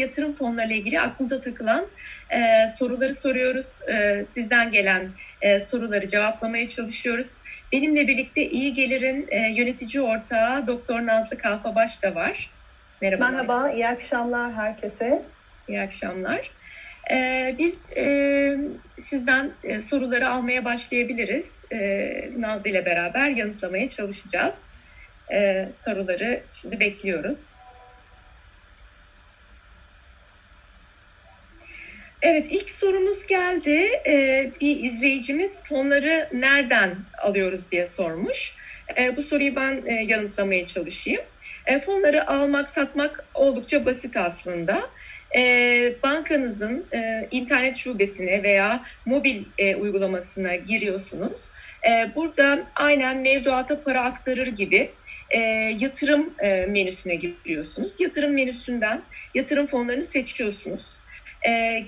yatırım fonlarıyla ilgili aklınıza takılan soruları soruyoruz. Sizden gelen soruları cevaplamaya çalışıyoruz. Benimle birlikte İyi Gelir'in yönetici ortağı Doktor Nazlı Kalfabaş da var. Merhaba. Merhaba, iyi akşamlar herkese. İyi akşamlar. Biz sizden soruları almaya başlayabiliriz. Nazlı ile beraber yanıtlamaya çalışacağız. Soruları şimdi bekliyoruz. Evet, ilk sorumuz geldi. Bir izleyicimiz fonları nereden alıyoruz diye sormuş. Bu soruyu ben yanıtlamaya çalışayım. Fonları almak, satmak oldukça basit aslında. Bankanızın internet şubesine veya mobil uygulamasına giriyorsunuz. Burada aynen mevduata para aktarır gibi yatırım menüsüne giriyorsunuz. Yatırım menüsünden yatırım fonlarını seçiyorsunuz.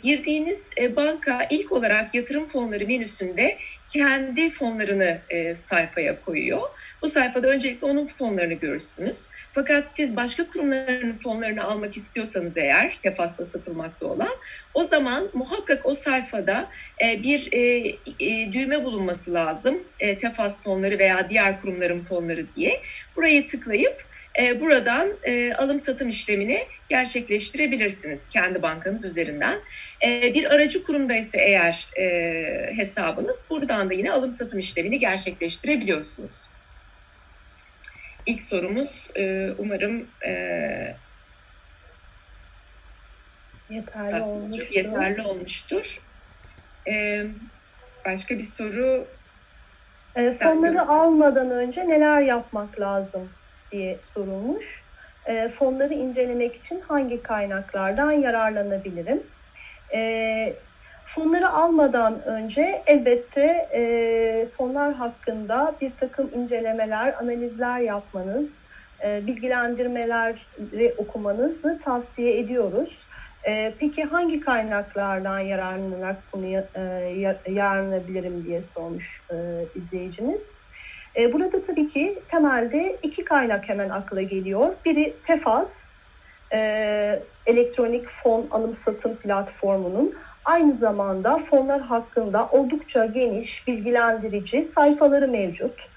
Girdiğiniz banka ilk olarak yatırım fonları menüsünde kendi fonlarını sayfaya koyuyor. Bu sayfada öncelikle onun fonlarını görürsünüz. Fakat siz başka kurumların fonlarını almak istiyorsanız eğer, TEFAS'ta satılmakta olan, o zaman muhakkak o sayfada bir düğme bulunması lazım. TEFAS fonları veya diğer kurumların fonları diye. Buraya tıklayıp buradan alım-satım işlemini gerçekleştirebilirsiniz kendi bankanız üzerinden. Bir aracı kurumda ise eğer hesabınız, buradan da yine alım-satım işlemini gerçekleştirebiliyorsunuz. İlk sorumuz umarım yeterli olmuştur. Başka bir soru? Fonları almadan önce neler yapmak lazım diye sorulmuş. Fonları incelemek için hangi kaynaklardan yararlanabilirim? Fonları almadan önce elbette fonlar hakkında bir takım incelemeler, analizler yapmanız, bilgilendirmeleri okumanızı tavsiye ediyoruz. Peki hangi kaynaklardan yararlanarak bunu yararlanabilirim diye sormuş izleyicimiz. Burada tabii ki temelde iki kaynak hemen akla geliyor. Biri TEFAS, elektronik fon alım-satım platformunun aynı zamanda fonlar hakkında oldukça geniş, bilgilendirici sayfaları mevcut.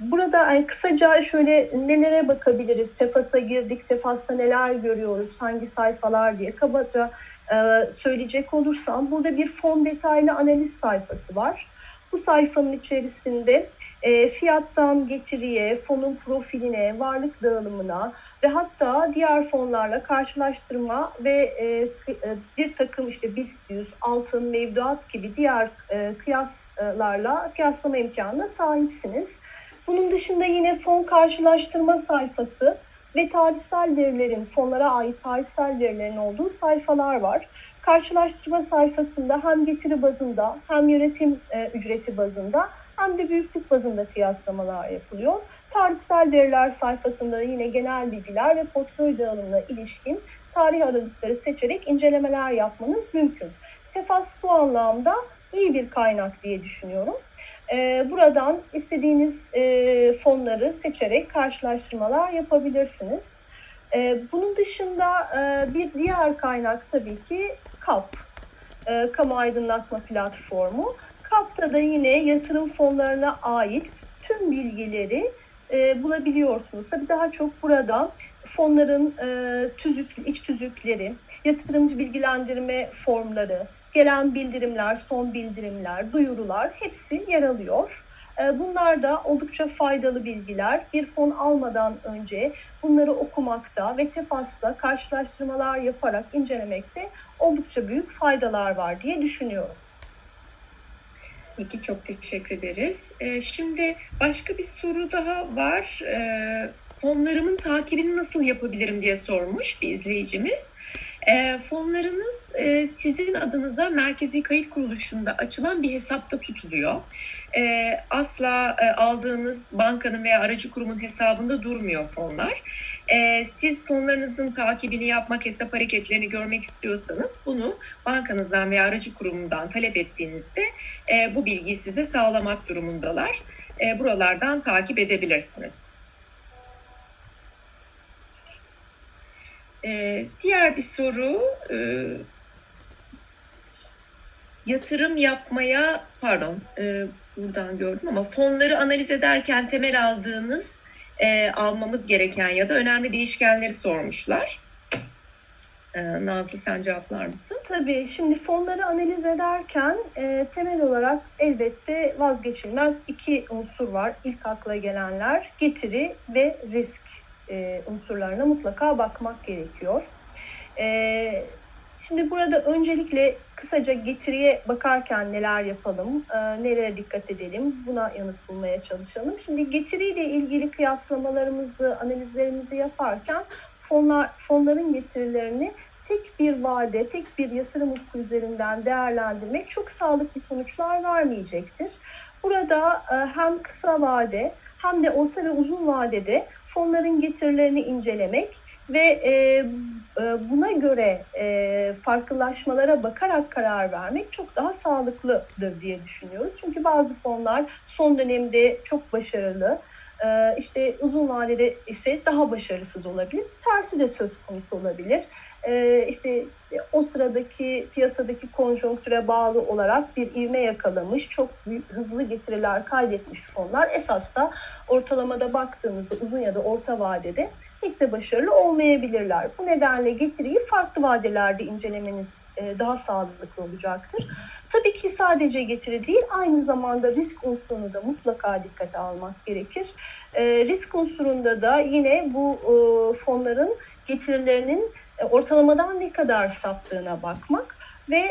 Burada yani kısaca şöyle nelere bakabiliriz, TEFAS'a girdik, TEFAS'ta neler görüyoruz, hangi sayfalar diye kabaca söyleyecek olursam burada bir fon detaylı analiz sayfası var. Bu sayfanın içerisinde fiyattan getiriye, fonun profiline, varlık dağılımına ve hatta diğer fonlarla karşılaştırma ve bir takım işte BIST 100, altın, mevduat gibi diğer kıyaslarla kıyaslama imkanına sahipsiniz. Bunun dışında yine fon karşılaştırma sayfası ve tarihsel verilerin, fonlara ait tarihsel verilerin olduğu sayfalar var. Karşılaştırma sayfasında hem getiri bazında hem yönetim ücreti bazında hem de büyüklük bazında kıyaslamalar yapılıyor. Tarihsel veriler sayfasında yine genel bilgiler ve portföy dağılımına ilişkin tarih aralıkları seçerek incelemeler yapmanız mümkün. TEFAS bu anlamda iyi bir kaynak diye düşünüyorum. Buradan istediğiniz fonları seçerek karşılaştırmalar yapabilirsiniz. Bunun dışında bir diğer kaynak tabii ki KAP, Kamu Aydınlatma Platformu. KAP'ta da yine yatırım fonlarına ait tüm bilgileri bulabiliyorsunuz. Tabii daha çok burada fonların iç tüzükleri, yatırımcı bilgilendirme formları, gelen bildirimler, son bildirimler, duyurular hepsi yer alıyor. Bunlar da oldukça faydalı bilgiler. Bir fon almadan önce bunları okumakta ve TEFAS'la karşılaştırmalar yaparak incelemekte oldukça büyük faydalar var diye düşünüyorum. Peki, çok teşekkür ederiz. Şimdi başka bir soru daha var. Fonlarımın takibini nasıl yapabilirim diye sormuş bir izleyicimiz. Fonlarınız sizin adınıza Merkezi Kayıt Kuruluşu'nda açılan bir hesapta tutuluyor. Asla aldığınız bankanın veya aracı kurumun hesabında durmuyor fonlar. Siz fonlarınızın takibini yapmak, hesap hareketlerini görmek istiyorsanız bunu bankanızdan veya aracı kurumundan talep ettiğinizde bu bilgiyi size sağlamak durumundalar. Buralardan takip edebilirsiniz. Diğer bir soru, yatırım yapmaya, pardon buradan gördüm ama fonları analiz ederken temel aldığınız, almamız gereken ya da önemli değişkenleri sormuşlar. Nazlı, sen cevaplar mısın? Tabii. Şimdi fonları analiz ederken temel olarak elbette vazgeçilmez iki unsur var. İlk akla gelenler getiri ve risk unsurlarına mutlaka bakmak gerekiyor. Şimdi burada öncelikle kısaca getiriye bakarken neler yapalım, nelere dikkat edelim, buna yanıt bulmaya çalışalım. Şimdi getiriyle ilgili kıyaslamalarımızı, analizlerimizi yaparken fonların getirilerini tek bir vade, tek bir yatırım ufku üzerinden değerlendirmek çok sağlıklı sonuçlar vermeyecektir. Burada hem kısa vade hem de orta ve uzun vadede fonların getirilerini incelemek ve buna göre farklılaşmalara bakarak karar vermek çok daha sağlıklıdır diye düşünüyoruz. Çünkü bazı fonlar son dönemde çok başarılı, işte uzun vadede ise daha başarısız olabilir. Tersi de söz konusu olabilir. İşte o sıradaki piyasadaki konjonktüre bağlı olarak bir ivme yakalamış, çok hızlı getiriler kaydetmiş fonlar esas da ortalamada baktığımızda uzun ya da orta vadede pek de başarılı olmayabilirler. Bu nedenle getiriyi farklı vadelerde incelemeniz daha sağlıklı olacaktır. Tabii ki sadece getiri değil, aynı zamanda risk unsurunu da mutlaka dikkate almak gerekir. Risk unsurunda da yine bu fonların getirilerinin ortalamadan ne kadar saptığına bakmak ve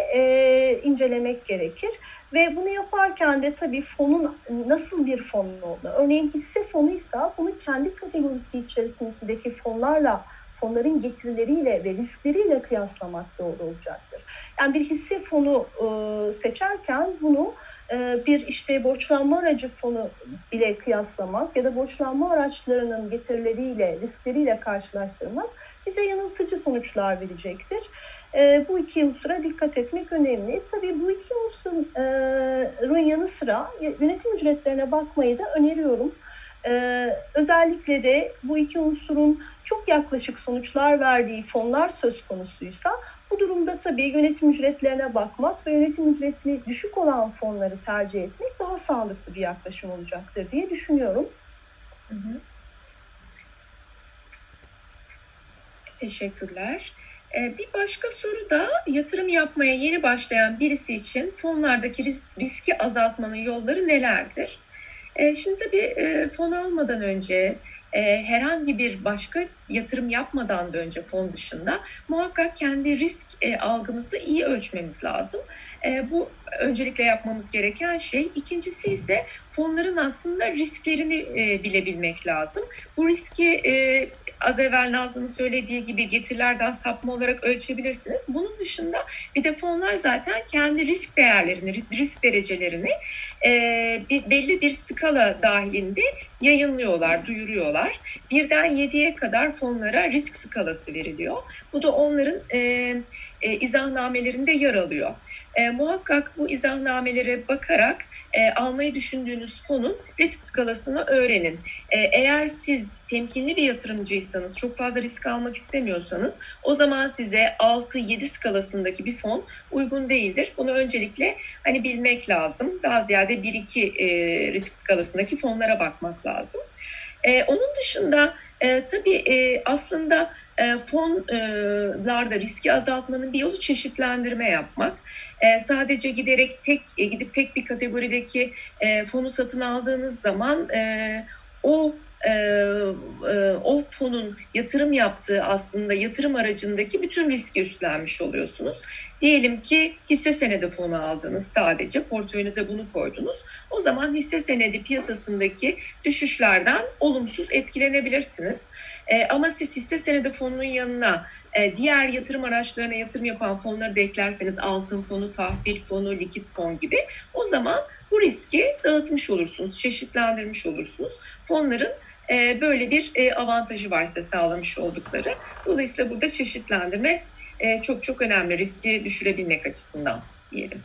incelemek gerekir. Ve bunu yaparken de tabii fonun nasıl bir fon olduğunu, örneğin hisse fonuysa bunu kendi kategorisi içerisindeki fonların getirileriyle ve riskleriyle kıyaslamak doğru olacaktır. Yani bir hisse fonu seçerken bunu bir işte borçlanma aracı fonu bile kıyaslamak ya da borçlanma araçlarının getirileriyle, riskleriyle karşılaştırmak bize yanıltıcı sonuçlar verecektir. Bu iki unsura dikkat etmek önemli. Tabii bu iki unsurun yanı sıra yönetim ücretlerine bakmayı da öneriyorum. Özellikle de bu iki unsurun çok yaklaşık sonuçlar verdiği fonlar söz konusuysa bu durumda tabii yönetim ücretlerine bakmak ve yönetim ücreti düşük olan fonları tercih etmek daha sağlıklı bir yaklaşım olacaktır diye düşünüyorum. Hı hı. Teşekkürler. Bir başka soru da yatırım yapmaya yeni başlayan birisi için fonlardaki riski azaltmanın yolları nelerdir? Şimdi tabii fon almadan önce, herhangi bir başka yatırım yapmadan da önce fon dışında muhakkak kendi risk algımızı iyi ölçmemiz lazım. Bu öncelikle yapmamız gereken şey. İkincisi ise fonların aslında risklerini bilebilmek lazım. Bu riski az evvel Nazlı'nın söylediği gibi getirilerden sapma olarak ölçebilirsiniz. Bunun dışında bir de fonlar zaten kendi risk değerlerini, risk derecelerini belli bir skala dahilinde yayınlıyorlar, duyuruyorlar. 1'den 7'ye kadar fonlara risk skalası veriliyor. Bu da onların izahnamelerinde yer alıyor. Muhakkak bu izahnamelere bakarak almayı düşündüğünüz fonun risk skalasını öğrenin. Eğer siz temkinli bir yatırımcıysanız, çok fazla risk almak istemiyorsanız o zaman size 6-7 skalasındaki bir fon uygun değildir. Bunu öncelikle hani bilmek lazım. Daha ziyade 1-2 risk skalasındaki fonlara bakmak lazım. Onun dışında tabii aslında fonlarda riski azaltmanın bir yolu çeşitlendirme yapmak. Sadece giderek gidip tek bir kategorideki fonu satın aldığınız zaman o fonun yatırım yaptığı aslında yatırım aracındaki bütün riski üstlenmiş oluyorsunuz. Diyelim ki hisse senedi fonu aldınız, sadece portföyünüze bunu koydunuz. O zaman hisse senedi piyasasındaki düşüşlerden olumsuz etkilenebilirsiniz. Ama siz hisse senedi fonunun yanına diğer yatırım araçlarına yatırım yapan fonları da eklerseniz altın fonu, tahvil fonu, likit fon gibi, o zaman bu riski dağıtmış olursunuz, çeşitlendirmiş olursunuz. Fonların böyle bir avantajı varsa sağlamış oldukları. Dolayısıyla burada çeşitlendirme çok çok önemli riski düşürebilmek açısından diyelim.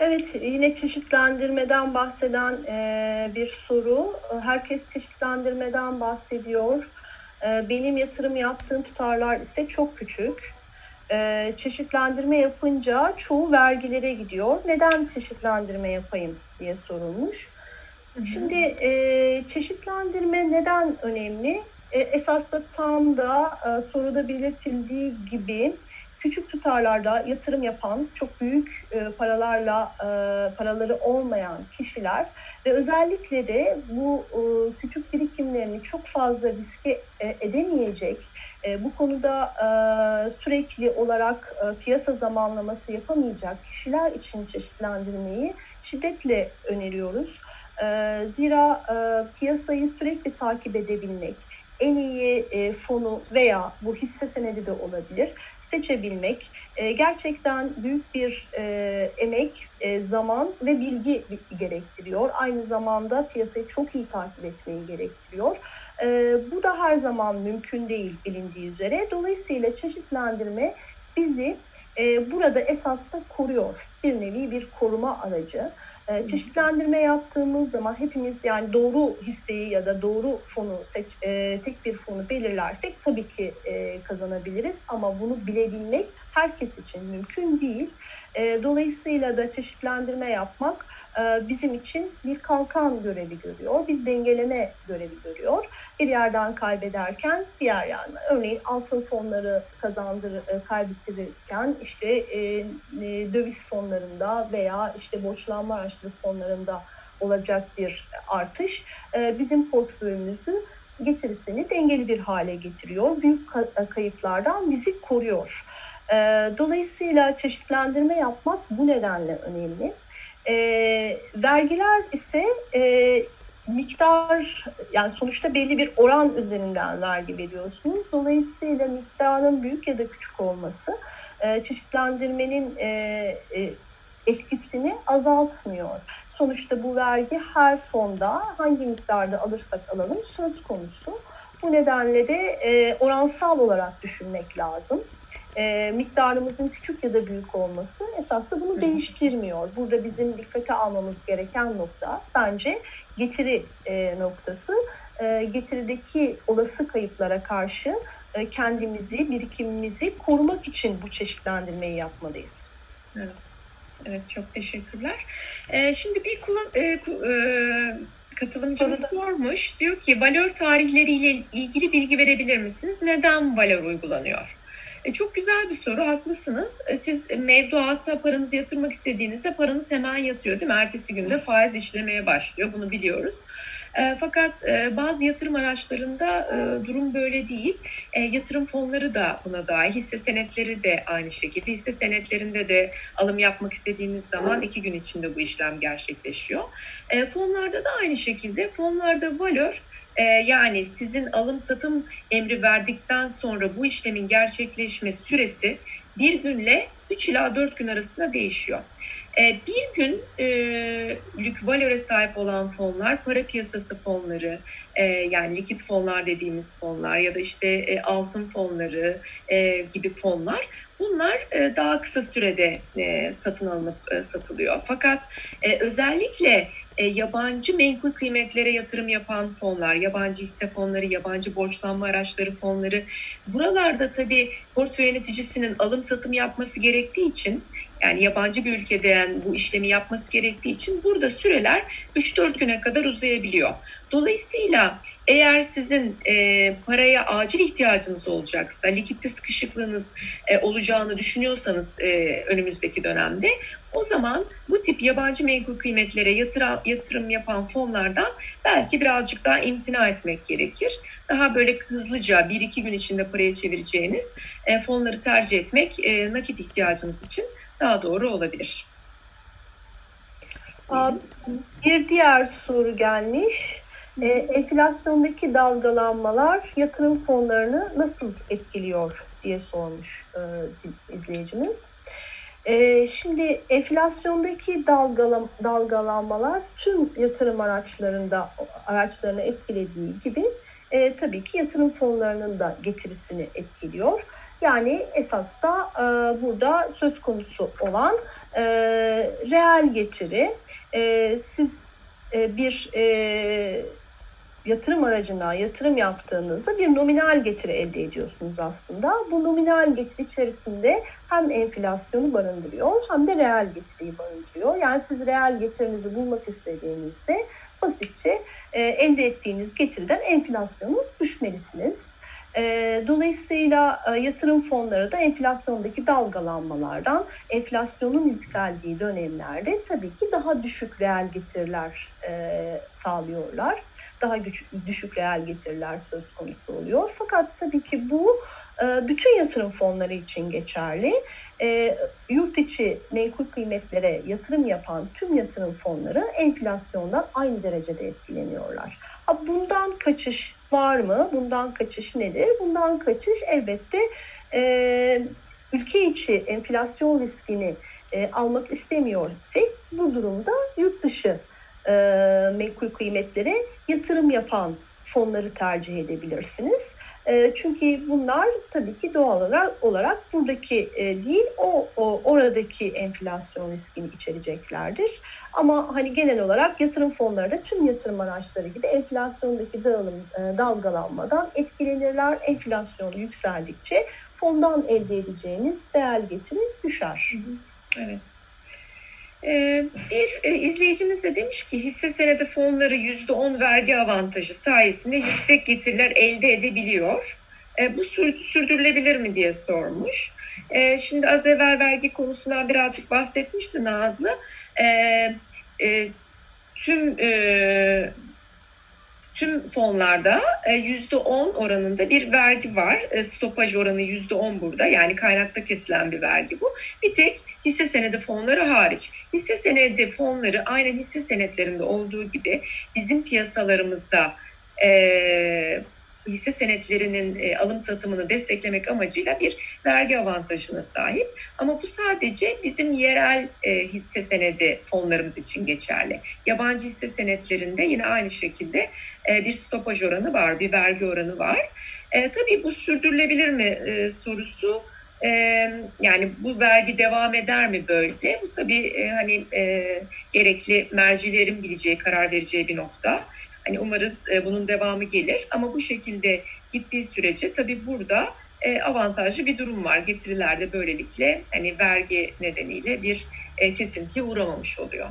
Evet, yine çeşitlendirmeden bahseden bir soru. Herkes çeşitlendirmeden bahsediyor. benim yatırım yaptığım tutarlar ise çok küçük. Çeşitlendirme yapınca çoğu vergilere gidiyor. Neden çeşitlendirme yapayım diye sorulmuş. Şimdi çeşitlendirme neden önemli? Esas da tam da soruda belirtildiği gibi küçük tutarlarda yatırım yapan, çok büyük paraları olmayan kişiler ve özellikle de bu küçük birikimlerini çok fazla riske edemeyecek, bu konuda sürekli olarak piyasa zamanlaması yapamayacak kişiler için çeşitlendirmeyi şiddetle öneriyoruz. Zira piyasayı sürekli takip edebilmek, en iyi fonu veya bu hisse senedi de olabilir seçebilmek gerçekten büyük bir emek, zaman ve bilgi gerektiriyor. Aynı zamanda piyasayı çok iyi takip etmeyi gerektiriyor. Bu da her zaman mümkün değil bilindiği üzere. Dolayısıyla çeşitlendirme bizi burada esas da koruyor. Bir nevi bir koruma aracı. Çeşitlendirme yaptığımız zaman hepimiz yani doğru hisseyi ya da doğru fonu tek bir fonu belirlersek tabii ki kazanabiliriz ama bunu bilebilmek herkes için mümkün değil. Dolayısıyla da çeşitlendirme yapmak bizim için bir kalkan görevi görüyor, bir dengeleme görevi görüyor. Bir yerden kaybederken diğer yerden, örneğin altın fonları kaybettirirken işte döviz fonlarında veya işte borçlanma araçları fonlarında olacak bir artış bizim portföyümüzü getirisini dengeli bir hale getiriyor. Büyük kayıplardan bizi koruyor. Dolayısıyla çeşitlendirme yapmak bu nedenle önemli. Vergiler ise miktar, yani sonuçta belli bir oran üzerinden vergi veriyorsunuz. Dolayısıyla miktarın büyük ya da küçük olması çeşitlendirmenin etkisini azaltmıyor. Sonuçta bu vergi her fonda hangi miktarda alırsak alalım söz konusu. Bu nedenle de oransal olarak düşünmek lazım. Miktarımızın küçük ya da büyük olması esas da bunu değiştirmiyor. Burada bizim dikkate almamız gereken nokta bence getiri noktası. Getirideki olası kayıplara karşı kendimizi, birikimimizi korumak için bu çeşitlendirmeyi yapmalıyız. Evet, evet çok teşekkürler. Şimdi bir katılımcımız sormuş. Diyor ki valör tarihleriyle ilgili bilgi verebilir misiniz? Neden valör uygulanıyor? Çok güzel bir soru. Haklısınız. Siz mevduatta paranızı yatırmak istediğinizde paranız hemen yatıyor değil mi? Ertesi günde faiz işlemeye başlıyor. Bunu biliyoruz. Fakat bazı yatırım araçlarında durum böyle değil. Yatırım fonları da buna dahil. Hisse senetleri de aynı şekilde. Hisse senetlerinde de alım yapmak istediğiniz zaman 2 gün içinde bu işlem gerçekleşiyor. Fonlarda da aynı şekilde. Fonlarda valör yani sizin alım satım emri verdikten sonra bu işlemin gerçekleşme süresi 1 günle 3 ila 4 gün arasında değişiyor. 1 günlük valöre sahip olan fonlar, para piyasası fonları, yani likit fonlar dediğimiz fonlar ya da işte altın fonları gibi fonlar, bunlar daha kısa sürede satın alınıp satılıyor. Fakat özellikle yabancı menkul kıymetlere yatırım yapan fonlar, yabancı hisse fonları, yabancı borçlanma araçları fonları, buralarda tabii portföy yöneticisinin alım satım yapması gerektiği için, yani yabancı bir ülkede bu işlemi yapması gerektiği için burada süreler 3-4 güne kadar uzayabiliyor. Dolayısıyla eğer sizin paraya acil ihtiyacınız olacaksa, likitte sıkışıklığınız olacağını düşünüyorsanız önümüzdeki dönemde, o zaman bu tip yabancı menkul kıymetlere yatırım yapan fonlardan belki birazcık daha imtina etmek gerekir. Daha böyle hızlıca 1-2 gün içinde paraya çevireceğiniz fonları tercih etmek nakit ihtiyacınız için daha doğru olabilir. Bir diğer soru gelmiş. Enflasyondaki dalgalanmalar yatırım fonlarını nasıl etkiliyor diye sormuş izleyicimiz. Şimdi enflasyondaki dalgalanmalar tüm yatırım araçlarını etkilediği gibi tabii ki yatırım fonlarının da getirisini etkiliyor. Yani esas da burada söz konusu olan reel getiri. Siz bir yatırım aracına yatırım yaptığınızda bir nominal getiri elde ediyorsunuz aslında. Bu nominal getiri içerisinde hem enflasyonu barındırıyor hem de reel getiriyi barındırıyor. Yani siz reel getirinizi bulmak istediğinizde basitçe elde ettiğiniz getiriden enflasyonu düşmelisiniz. Dolayısıyla yatırım fonları da enflasyondaki dalgalanmalardan, enflasyonun yükseldiği dönemlerde tabii ki daha düşük reel getiriler sağlıyorlar. Daha düşük reel getiriler söz konusu oluyor. Fakat tabii ki bu bütün yatırım fonları için geçerli. Yurt içi menkul kıymetlere yatırım yapan tüm yatırım fonları enflasyondan aynı derecede etkileniyorlar. Bundan kaçış var mı? Bundan kaçış nedir? Bundan kaçış elbette ülke içi enflasyon riskini almak istemiyorsak bu durumda yurt dışı menkul kıymetlere yatırım yapan fonları tercih edebilirsiniz. Çünkü bunlar tabii ki doğal olarak buradaki değil oradaki enflasyon riskini içereceklerdir. Ama hani genel olarak yatırım fonları da tüm yatırım araçları gibi enflasyondaki dalgalanmadan etkilenirler. Enflasyon yükseldikçe fondan elde edeceğiniz reel getiri düşer. Evet. Bir izleyicimiz de demiş ki hisse senedi fonları %10 vergi avantajı sayesinde yüksek getiriler elde edebiliyor. Bu sürdürülebilir mi diye sormuş. Şimdi az evvel vergi konusundan birazcık bahsetmişti Nazlı. Tüm fonlarda %10 oranında bir vergi var. Stopaj oranı %10 burada. Yani kaynakta kesilen bir vergi bu. Bir tek hisse senedi fonları hariç. Hisse senedi fonları aynen hisse senetlerinde olduğu gibi bizim piyasalarımızda hisse senetlerinin alım satımını desteklemek amacıyla bir vergi avantajına sahip. Ama bu sadece bizim yerel hisse senedi fonlarımız için geçerli. Yabancı hisse senetlerinde yine aynı şekilde bir stopaj oranı var, bir vergi oranı var. Tabii bu sürdürülebilir mi sorusu, yani bu vergi devam eder mi böyle? Bu tabii hani gerekli mercilerin bileceği, karar vereceği bir nokta. Hani umarız bunun devamı gelir ama bu şekilde gittiği sürece tabii burada avantajlı bir durum var. Getirilerde böylelikle hani vergi nedeniyle bir kesintiye uğramamış oluyor.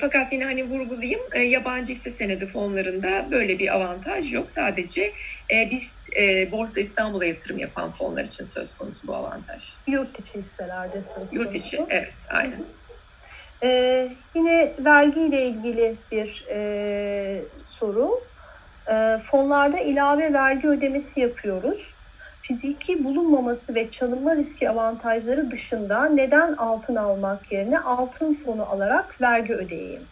Fakat yine hani vurgulayayım, yabancı hisse senedi fonlarında böyle bir avantaj yok. Sadece BIST Borsa İstanbul'a yatırım yapan fonlar için söz konusu bu avantaj. Yurt içi hisselerde söz konusu. Yurt içi, evet, aynen. Yine vergiyle ilgili bir soru. Fonlarda ilave vergi ödemesi yapıyoruz. Fiziki bulunmaması ve çalınma riski avantajları dışında neden altın almak yerine altın fonu alarak vergi ödeyeyim?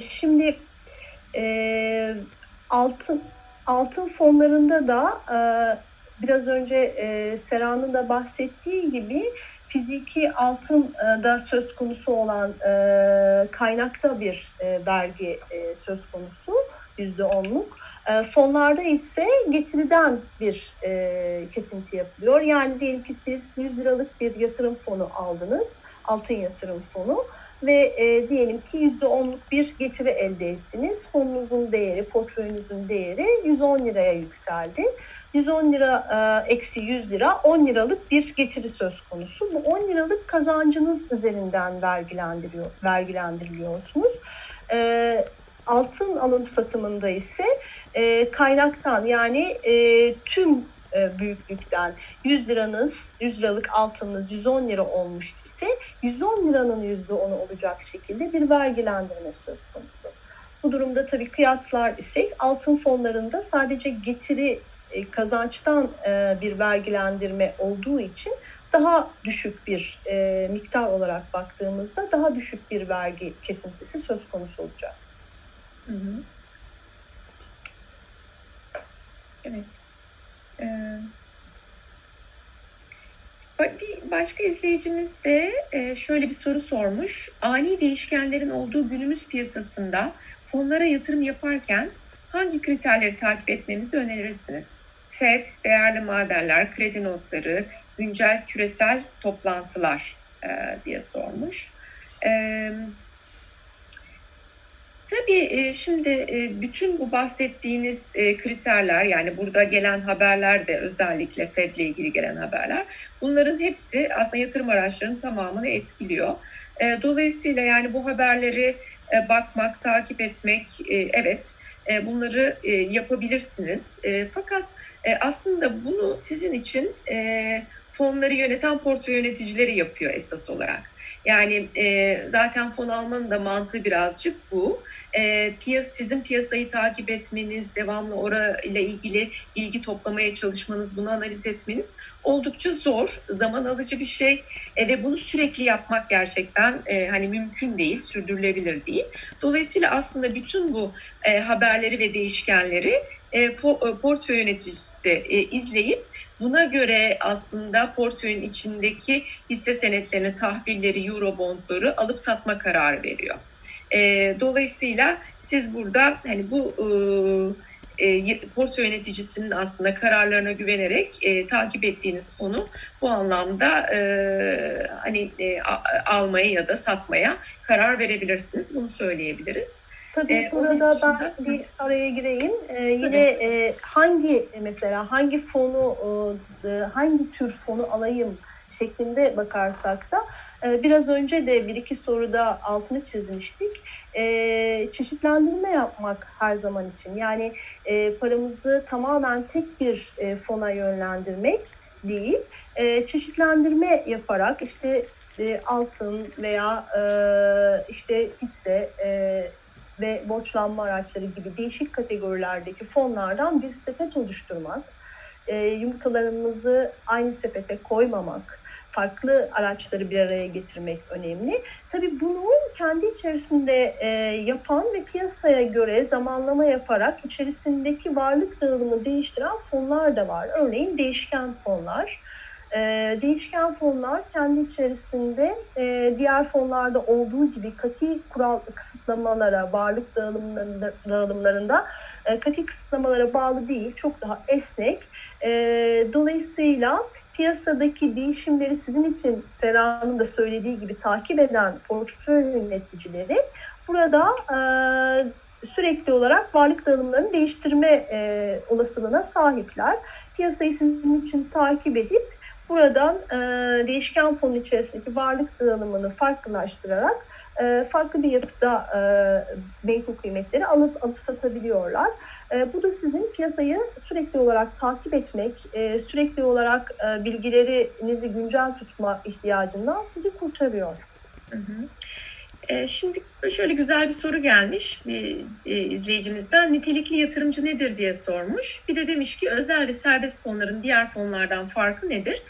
Şimdi altın fonlarında da biraz önce Sera'nın da bahsettiği gibi fiziki altında söz konusu olan kaynakta bir vergi söz konusu %10'luk. Fonlarda ise getiriden bir kesinti yapılıyor. Yani diyelim ki siz 100 liralık bir yatırım fonu aldınız, altın yatırım fonu ve diyelim ki %10'luk bir getiri elde ettiniz. Fonunuzun değeri, portföyünüzün değeri 110 liraya yükseldi. 110 lira eksi 100 lira 10 liralık bir getiri söz konusu. Bu 10 liralık kazancınız üzerinden vergilendiriliyorsunuz. Altın alım satımında ise kaynaktan yani tüm büyüklükten 100 liralık altınınız 110 lira olmuş ise 110 liranın %10'u olacak şekilde bir vergilendirme söz konusu. Bu durumda tabii kıyaslar ise altın fonlarında sadece getiri kazançtan bir vergilendirme olduğu için daha düşük bir miktar olarak baktığımızda daha düşük bir vergi kesintisi söz konusu olacak. Hı hı. Evet. Bir başka izleyicimiz de şöyle bir soru sormuş. Ani değişkenlerin olduğu günümüz piyasasında fonlara yatırım yaparken hangi kriterleri takip etmemizi önerirsiniz? FED, değerli madenler, kredi notları, güncel küresel toplantılar diye sormuş. Tabii şimdi bütün bu bahsettiğiniz kriterler, yani burada gelen haberler de, özellikle FED'le ilgili gelen haberler, bunların hepsi aslında yatırım araçlarının tamamını etkiliyor. Dolayısıyla yani bu haberleri bakmak, takip etmek, evet bunları yapabilirsiniz. Fakat aslında bunu sizin için fonları yöneten portföy yöneticileri yapıyor esas olarak. Yani zaten fon almanın da mantığı birazcık bu. Sizin piyasayı takip etmeniz, devamlı orayla ilgili bilgi toplamaya çalışmanız, bunu analiz etmeniz oldukça zor, zaman alıcı bir şey ve bunu sürekli yapmak gerçekten hani mümkün değil, sürdürülebilir değil. Dolayısıyla aslında bütün bu haberleri ve değişkenleri portföy yöneticisi izleyip buna göre aslında portföyün içindeki hisse senetlerini, tahvilleri, Eurobondları alıp satma kararı veriyor. Dolayısıyla siz burada hani bu portföy yöneticisinin aslında kararlarına güvenerek takip ettiğiniz fonu bu anlamda hani almaya ya da satmaya karar verebilirsiniz. Bunu söyleyebiliriz. Tabii burada dışında ben bir araya gireyim. Yine hangi fonu, hangi tür fonu alayım şeklinde bakarsak da biraz önce de bir iki soruda altını çizmiştik. Çeşitlendirme yapmak her zaman için, yani paramızı tamamen tek bir fona yönlendirmek değil, çeşitlendirme yaparak işte altın veya işte hisse ve borçlanma araçları gibi değişik kategorilerdeki fonlardan bir sepet oluşturmak, yumurtalarımızı aynı sepete koymamak, farklı araçları bir araya getirmek önemli. Tabii bunu kendi içerisinde yapan ve piyasaya göre zamanlama yaparak içerisindeki varlık dağılımını değiştiren fonlar da var. Örneğin değişken fonlar. Değişken fonlar kendi içerisinde diğer fonlarda olduğu gibi kati kural kısıtlamalara, varlık dağılımlarında kati kısıtlamalara bağlı değil, çok daha esnek. Dolayısıyla piyasadaki değişimleri sizin için Sera'nın da söylediği gibi takip eden portföy yöneticileri burada sürekli olarak varlık dağılımlarını değiştirme olasılığına sahipler. Piyasayı sizin için takip edip buradan değişken fonun içerisindeki varlık dağılımını farklılaştırarak farklı bir yapıda menkul kıymetleri alıp satabiliyorlar. Bu da sizin piyasayı sürekli olarak takip etmek, sürekli olarak bilgilerinizi güncel tutma ihtiyacından sizi kurtarıyor. Hı hı. Şimdi şöyle güzel bir soru gelmiş bir izleyicimizden. Nitelikli yatırımcı nedir diye sormuş. Bir de demiş ki özel ve serbest fonların diğer fonlardan farkı nedir?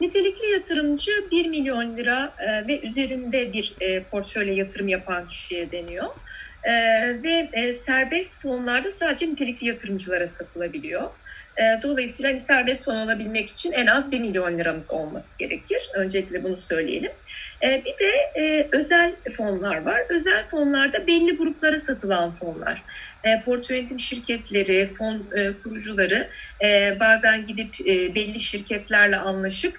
Nitelikli yatırımcı 1 milyon lira ve üzerinde bir portföyle yatırım yapan kişiye deniyor. Ve serbest fonlarda sadece nitelikli yatırımcılara satılabiliyor. Dolayısıyla hani serbest fon olabilmek için en az 1 milyon liramız olması gerekir. Öncelikle bunu söyleyelim. Bir de özel fonlar var. Özel fonlarda belli gruplara satılan fonlar. Portföy yönetim şirketleri, fon kurucuları bazen gidip belli şirketlerle anlaşıp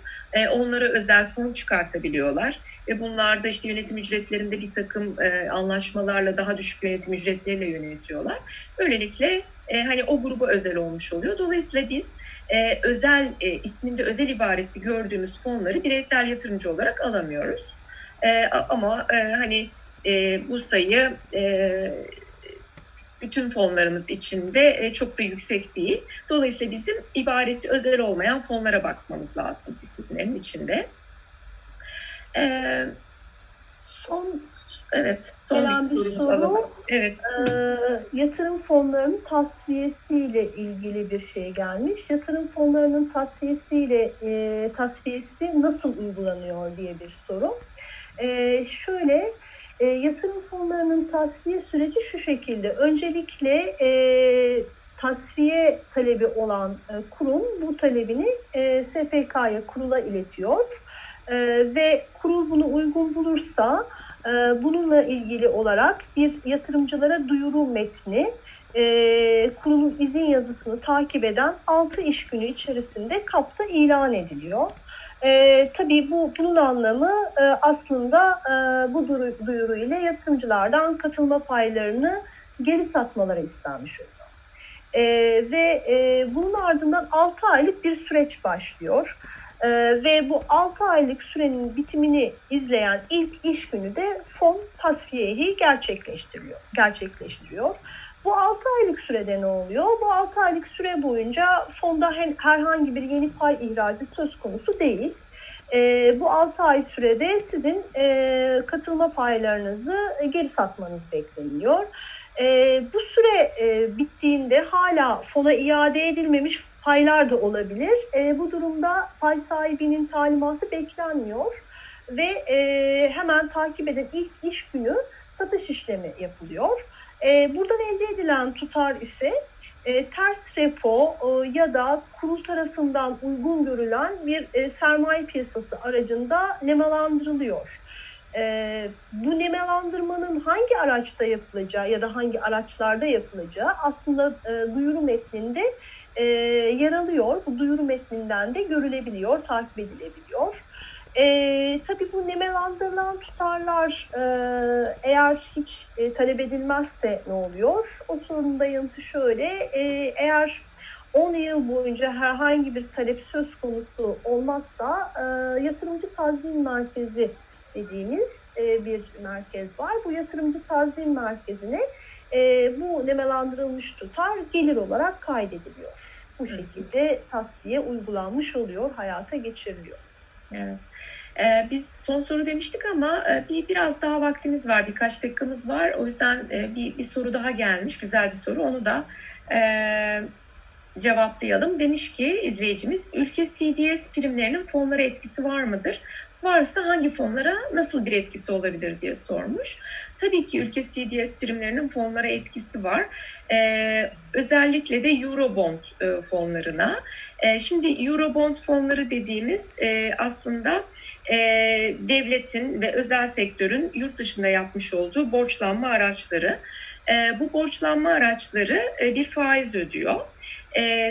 onlara özel fon çıkartabiliyorlar. Ve bunlarda işte yönetim ücretlerinde bir takım anlaşmalarla daha düşük yönetim ücretleriyle yönetiyorlar. Böylelikle hani o gruba özel olmuş oluyor. Dolayısıyla biz özel isminde özel ibaresi gördüğümüz fonları bireysel yatırımcı olarak alamıyoruz. Ama hani bu sayı bütün fonlarımız içinde çok da yüksek değil. Dolayısıyla bizim ibaresi özel olmayan fonlara bakmamız lazım isimlerin içinde. Son sorumuz alalım. Evet. Yatırım fonlarının tasfiyesiyle ilgili bir şey gelmiş. Yatırım fonlarının tasfiyesi nasıl uygulanıyor diye bir soru. Şöyle. Yatırım fonlarının tasfiye süreci şu şekilde. Öncelikle tasfiye talebi olan kurum bu talebini SPK'ya, kurula iletiyor. Ve kurul bunu uygun bulursa bununla ilgili olarak bir yatırımcılara duyuru metni kurulun izin yazısını takip eden 6 iş günü içerisinde KAP'ta ilan ediliyor. Tabii bunun anlamı aslında bu duyuru ile yatırımcılardan katılma paylarını geri satmaları istenmiş oluyor. Ve bunun ardından 6 aylık bir süreç başlıyor. Ve bu 6 aylık sürenin bitimini izleyen ilk iş günü de fon tasfiyeyi gerçekleştiriyor. Bu 6 aylık sürede ne oluyor? Bu 6 aylık süre boyunca fonda herhangi bir yeni pay ihracı söz konusu değil. Bu 6 ay sürede sizin katılma paylarınızı geri satmanız bekleniyor. Bu süre bittiğinde hala fona iade edilmemiş paylar da olabilir. Bu durumda pay sahibinin talimatı beklenmiyor ve hemen takip eden ilk iş günü satış işlemi yapılıyor. Buradan elde edilen tutar ise ters repo ya da kurul tarafından uygun görülen bir sermaye piyasası aracında nemalandırılıyor. Bu nemalandırmanın hangi araçta yapılacağı ya da hangi araçlarda yapılacağı aslında duyuru metninde yer alıyor. Bu duyuru metninden de görülebiliyor, takip edilebiliyor. Tabii bu nemalandırılan tutarlar eğer hiç talep edilmezse ne oluyor? O sorunun da yanıtı şöyle, eğer 10 yıl boyunca herhangi bir talep söz konusu olmazsa yatırımcı tazmin merkezi dediğimiz bir merkez var. Bu yatırımcı tazmin merkezine bu nemalandırılmış tutar gelir olarak kaydediliyor. Bu şekilde tasfiye uygulanmış oluyor, hayata geçiriliyor. Evet. Biz son soru demiştik ama biraz daha vaktimiz var, birkaç dakikamız var. O yüzden bir soru daha gelmiş, güzel bir soru. Onu da cevaplayalım. Demiş ki izleyicimiz, ülke CDS primlerinin fonlara etkisi var mıdır? Varsa hangi fonlara nasıl bir etkisi olabilir diye sormuş. Tabii ki ülke CDS primlerinin fonlara etkisi var. Özellikle de Eurobond fonlarına. Şimdi Eurobond fonları dediğimiz aslında devletin ve özel sektörün yurt dışında yapmış olduğu borçlanma araçları. Bu borçlanma araçları bir faiz ödüyor.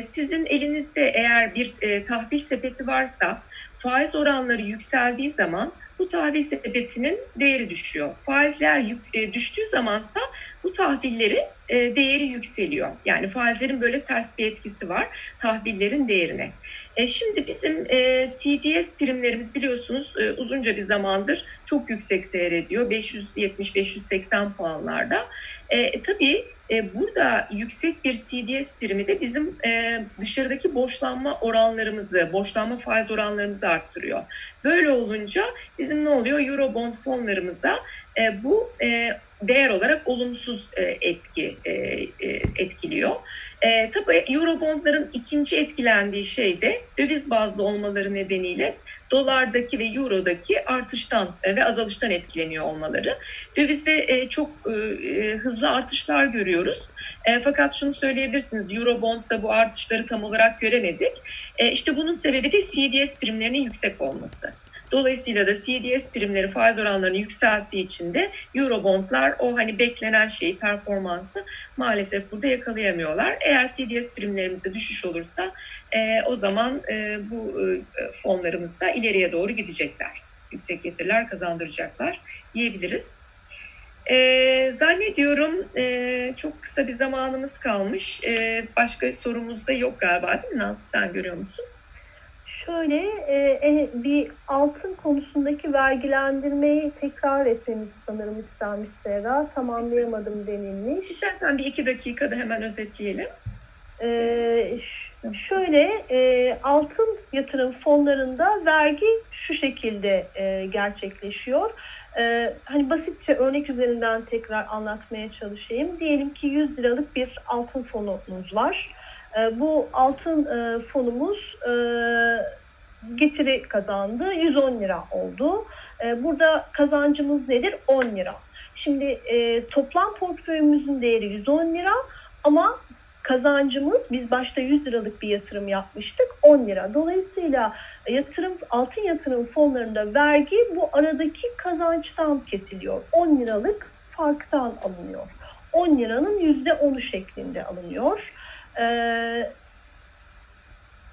Sizin elinizde eğer bir tahvil sepeti varsa faiz oranları yükseldiği zaman bu tahvil sepetinin değeri düşüyor. Faizler düştüğü zamansa bu tahvillerin değeri yükseliyor. Yani faizlerin böyle ters bir etkisi var tahvillerin değerine. Şimdi bizim CDS primlerimiz biliyorsunuz uzunca bir zamandır çok yüksek seyrediyor. 570-580 puanlarda. Tabii burada yüksek bir CDS primi de bizim dışarıdaki borçlanma oranlarımızı, borçlanma faiz oranlarımızı arttırıyor. Böyle olunca bizim ne oluyor? Eurobond fonlarımıza bu değer olarak olumsuz etkiliyor. Tabii Eurobondların ikinci etkilendiği şey de döviz bazlı olmaları nedeniyle dolardaki ve eurodaki artıştan ve azalıştan etkileniyor olmaları. Dövizde çok hızlı artışlar görüyoruz. Fakat şunu söyleyebilirsiniz, Eurobond'da bu artışları tam olarak göremedik. İşte bunun sebebi de CDS primlerinin yüksek olması. Dolayısıyla da CDS primleri faiz oranlarını yükselttiği için de Eurobondlar o beklenen şeyi, performansı maalesef burada yakalayamıyorlar. Eğer CDS primlerimizde düşüş olursa o zaman bu fonlarımız da ileriye doğru gidecekler. Yüksek getiriler kazandıracaklar diyebiliriz. Zannediyorum çok kısa bir zamanımız kalmış. Başka sorumuz da yok galiba, değil mi Nazlı, sen görüyor musun? Şöyle bir altın konusundaki vergilendirmeyi tekrar etmemizi sanırım istenmiş Serra. Tamamlayamadım denilmiş. İstersen bir 2 dakikada hemen özetleyelim. Altın yatırım fonlarında vergi şu şekilde gerçekleşiyor. Basitçe örnek üzerinden tekrar anlatmaya çalışayım. Diyelim ki 100 liralık bir altın fonumuz var. Bu altın fonumuz getiri kazandı, 110 lira oldu. Burada kazancımız nedir? 10 lira. Şimdi toplam portföyümüzün değeri 110 lira ama kazancımız, biz başta 100 liralık bir yatırım yapmıştık, 10 lira. Dolayısıyla altın yatırım fonlarında vergi bu aradaki kazançtan kesiliyor. 10 liralık farktan alınıyor. 10 liranın %10'u şeklinde alınıyor.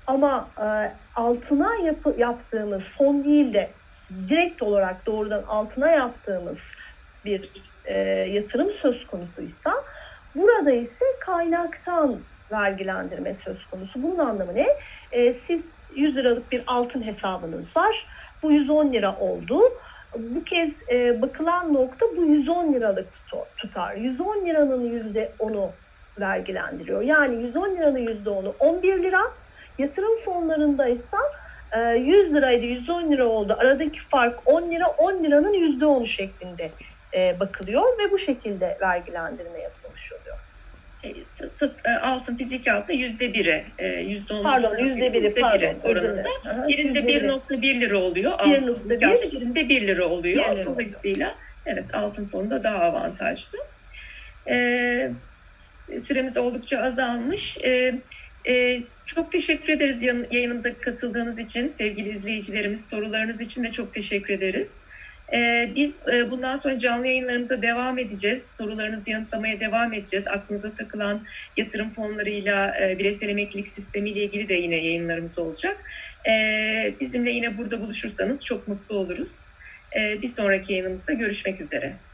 Ama altına yaptığımız fon değil de direkt olarak doğrudan altına yaptığımız bir yatırım söz konusuysa, burada ise kaynaktan vergilendirme söz konusu. Bunun anlamı ne? Siz 100 liralık bir altın hesabınız var. Bu 110 lira oldu. Bu kez bakılan nokta bu 110 liralık tutar. 110 liranın %10'u vergilendiriyor. Yani 110 liranın %10'u 11 lira. Yatırım fonlarında ise 100 liraydı, 110 lira oldu. Aradaki fark 10 lira, 10 liranın %10'u şeklinde bakılıyor ve bu şekilde vergilendirme yapılmış oluyor. Altın fiziki altında %1'i, %10'u, pardon, %1'i oranında. Birinde 1.1 lira oluyor, altın fiziki altında birinde 1 lira oluyor. Dolayısıyla evet, altın fonu da daha avantajlı. Süremiz oldukça azalmış. Çok teşekkür ederiz yayınımıza katıldığınız için. Sevgili izleyicilerimiz, sorularınız için de çok teşekkür ederiz. Biz bundan sonra canlı yayınlarımıza devam edeceğiz. Sorularınızı yanıtlamaya devam edeceğiz. Aklınıza takılan yatırım fonlarıyla, bireysel emeklilik sistemiyle ilgili de yine yayınlarımız olacak. Bizimle yine burada buluşursanız çok mutlu oluruz. Bir sonraki yayınımızda görüşmek üzere.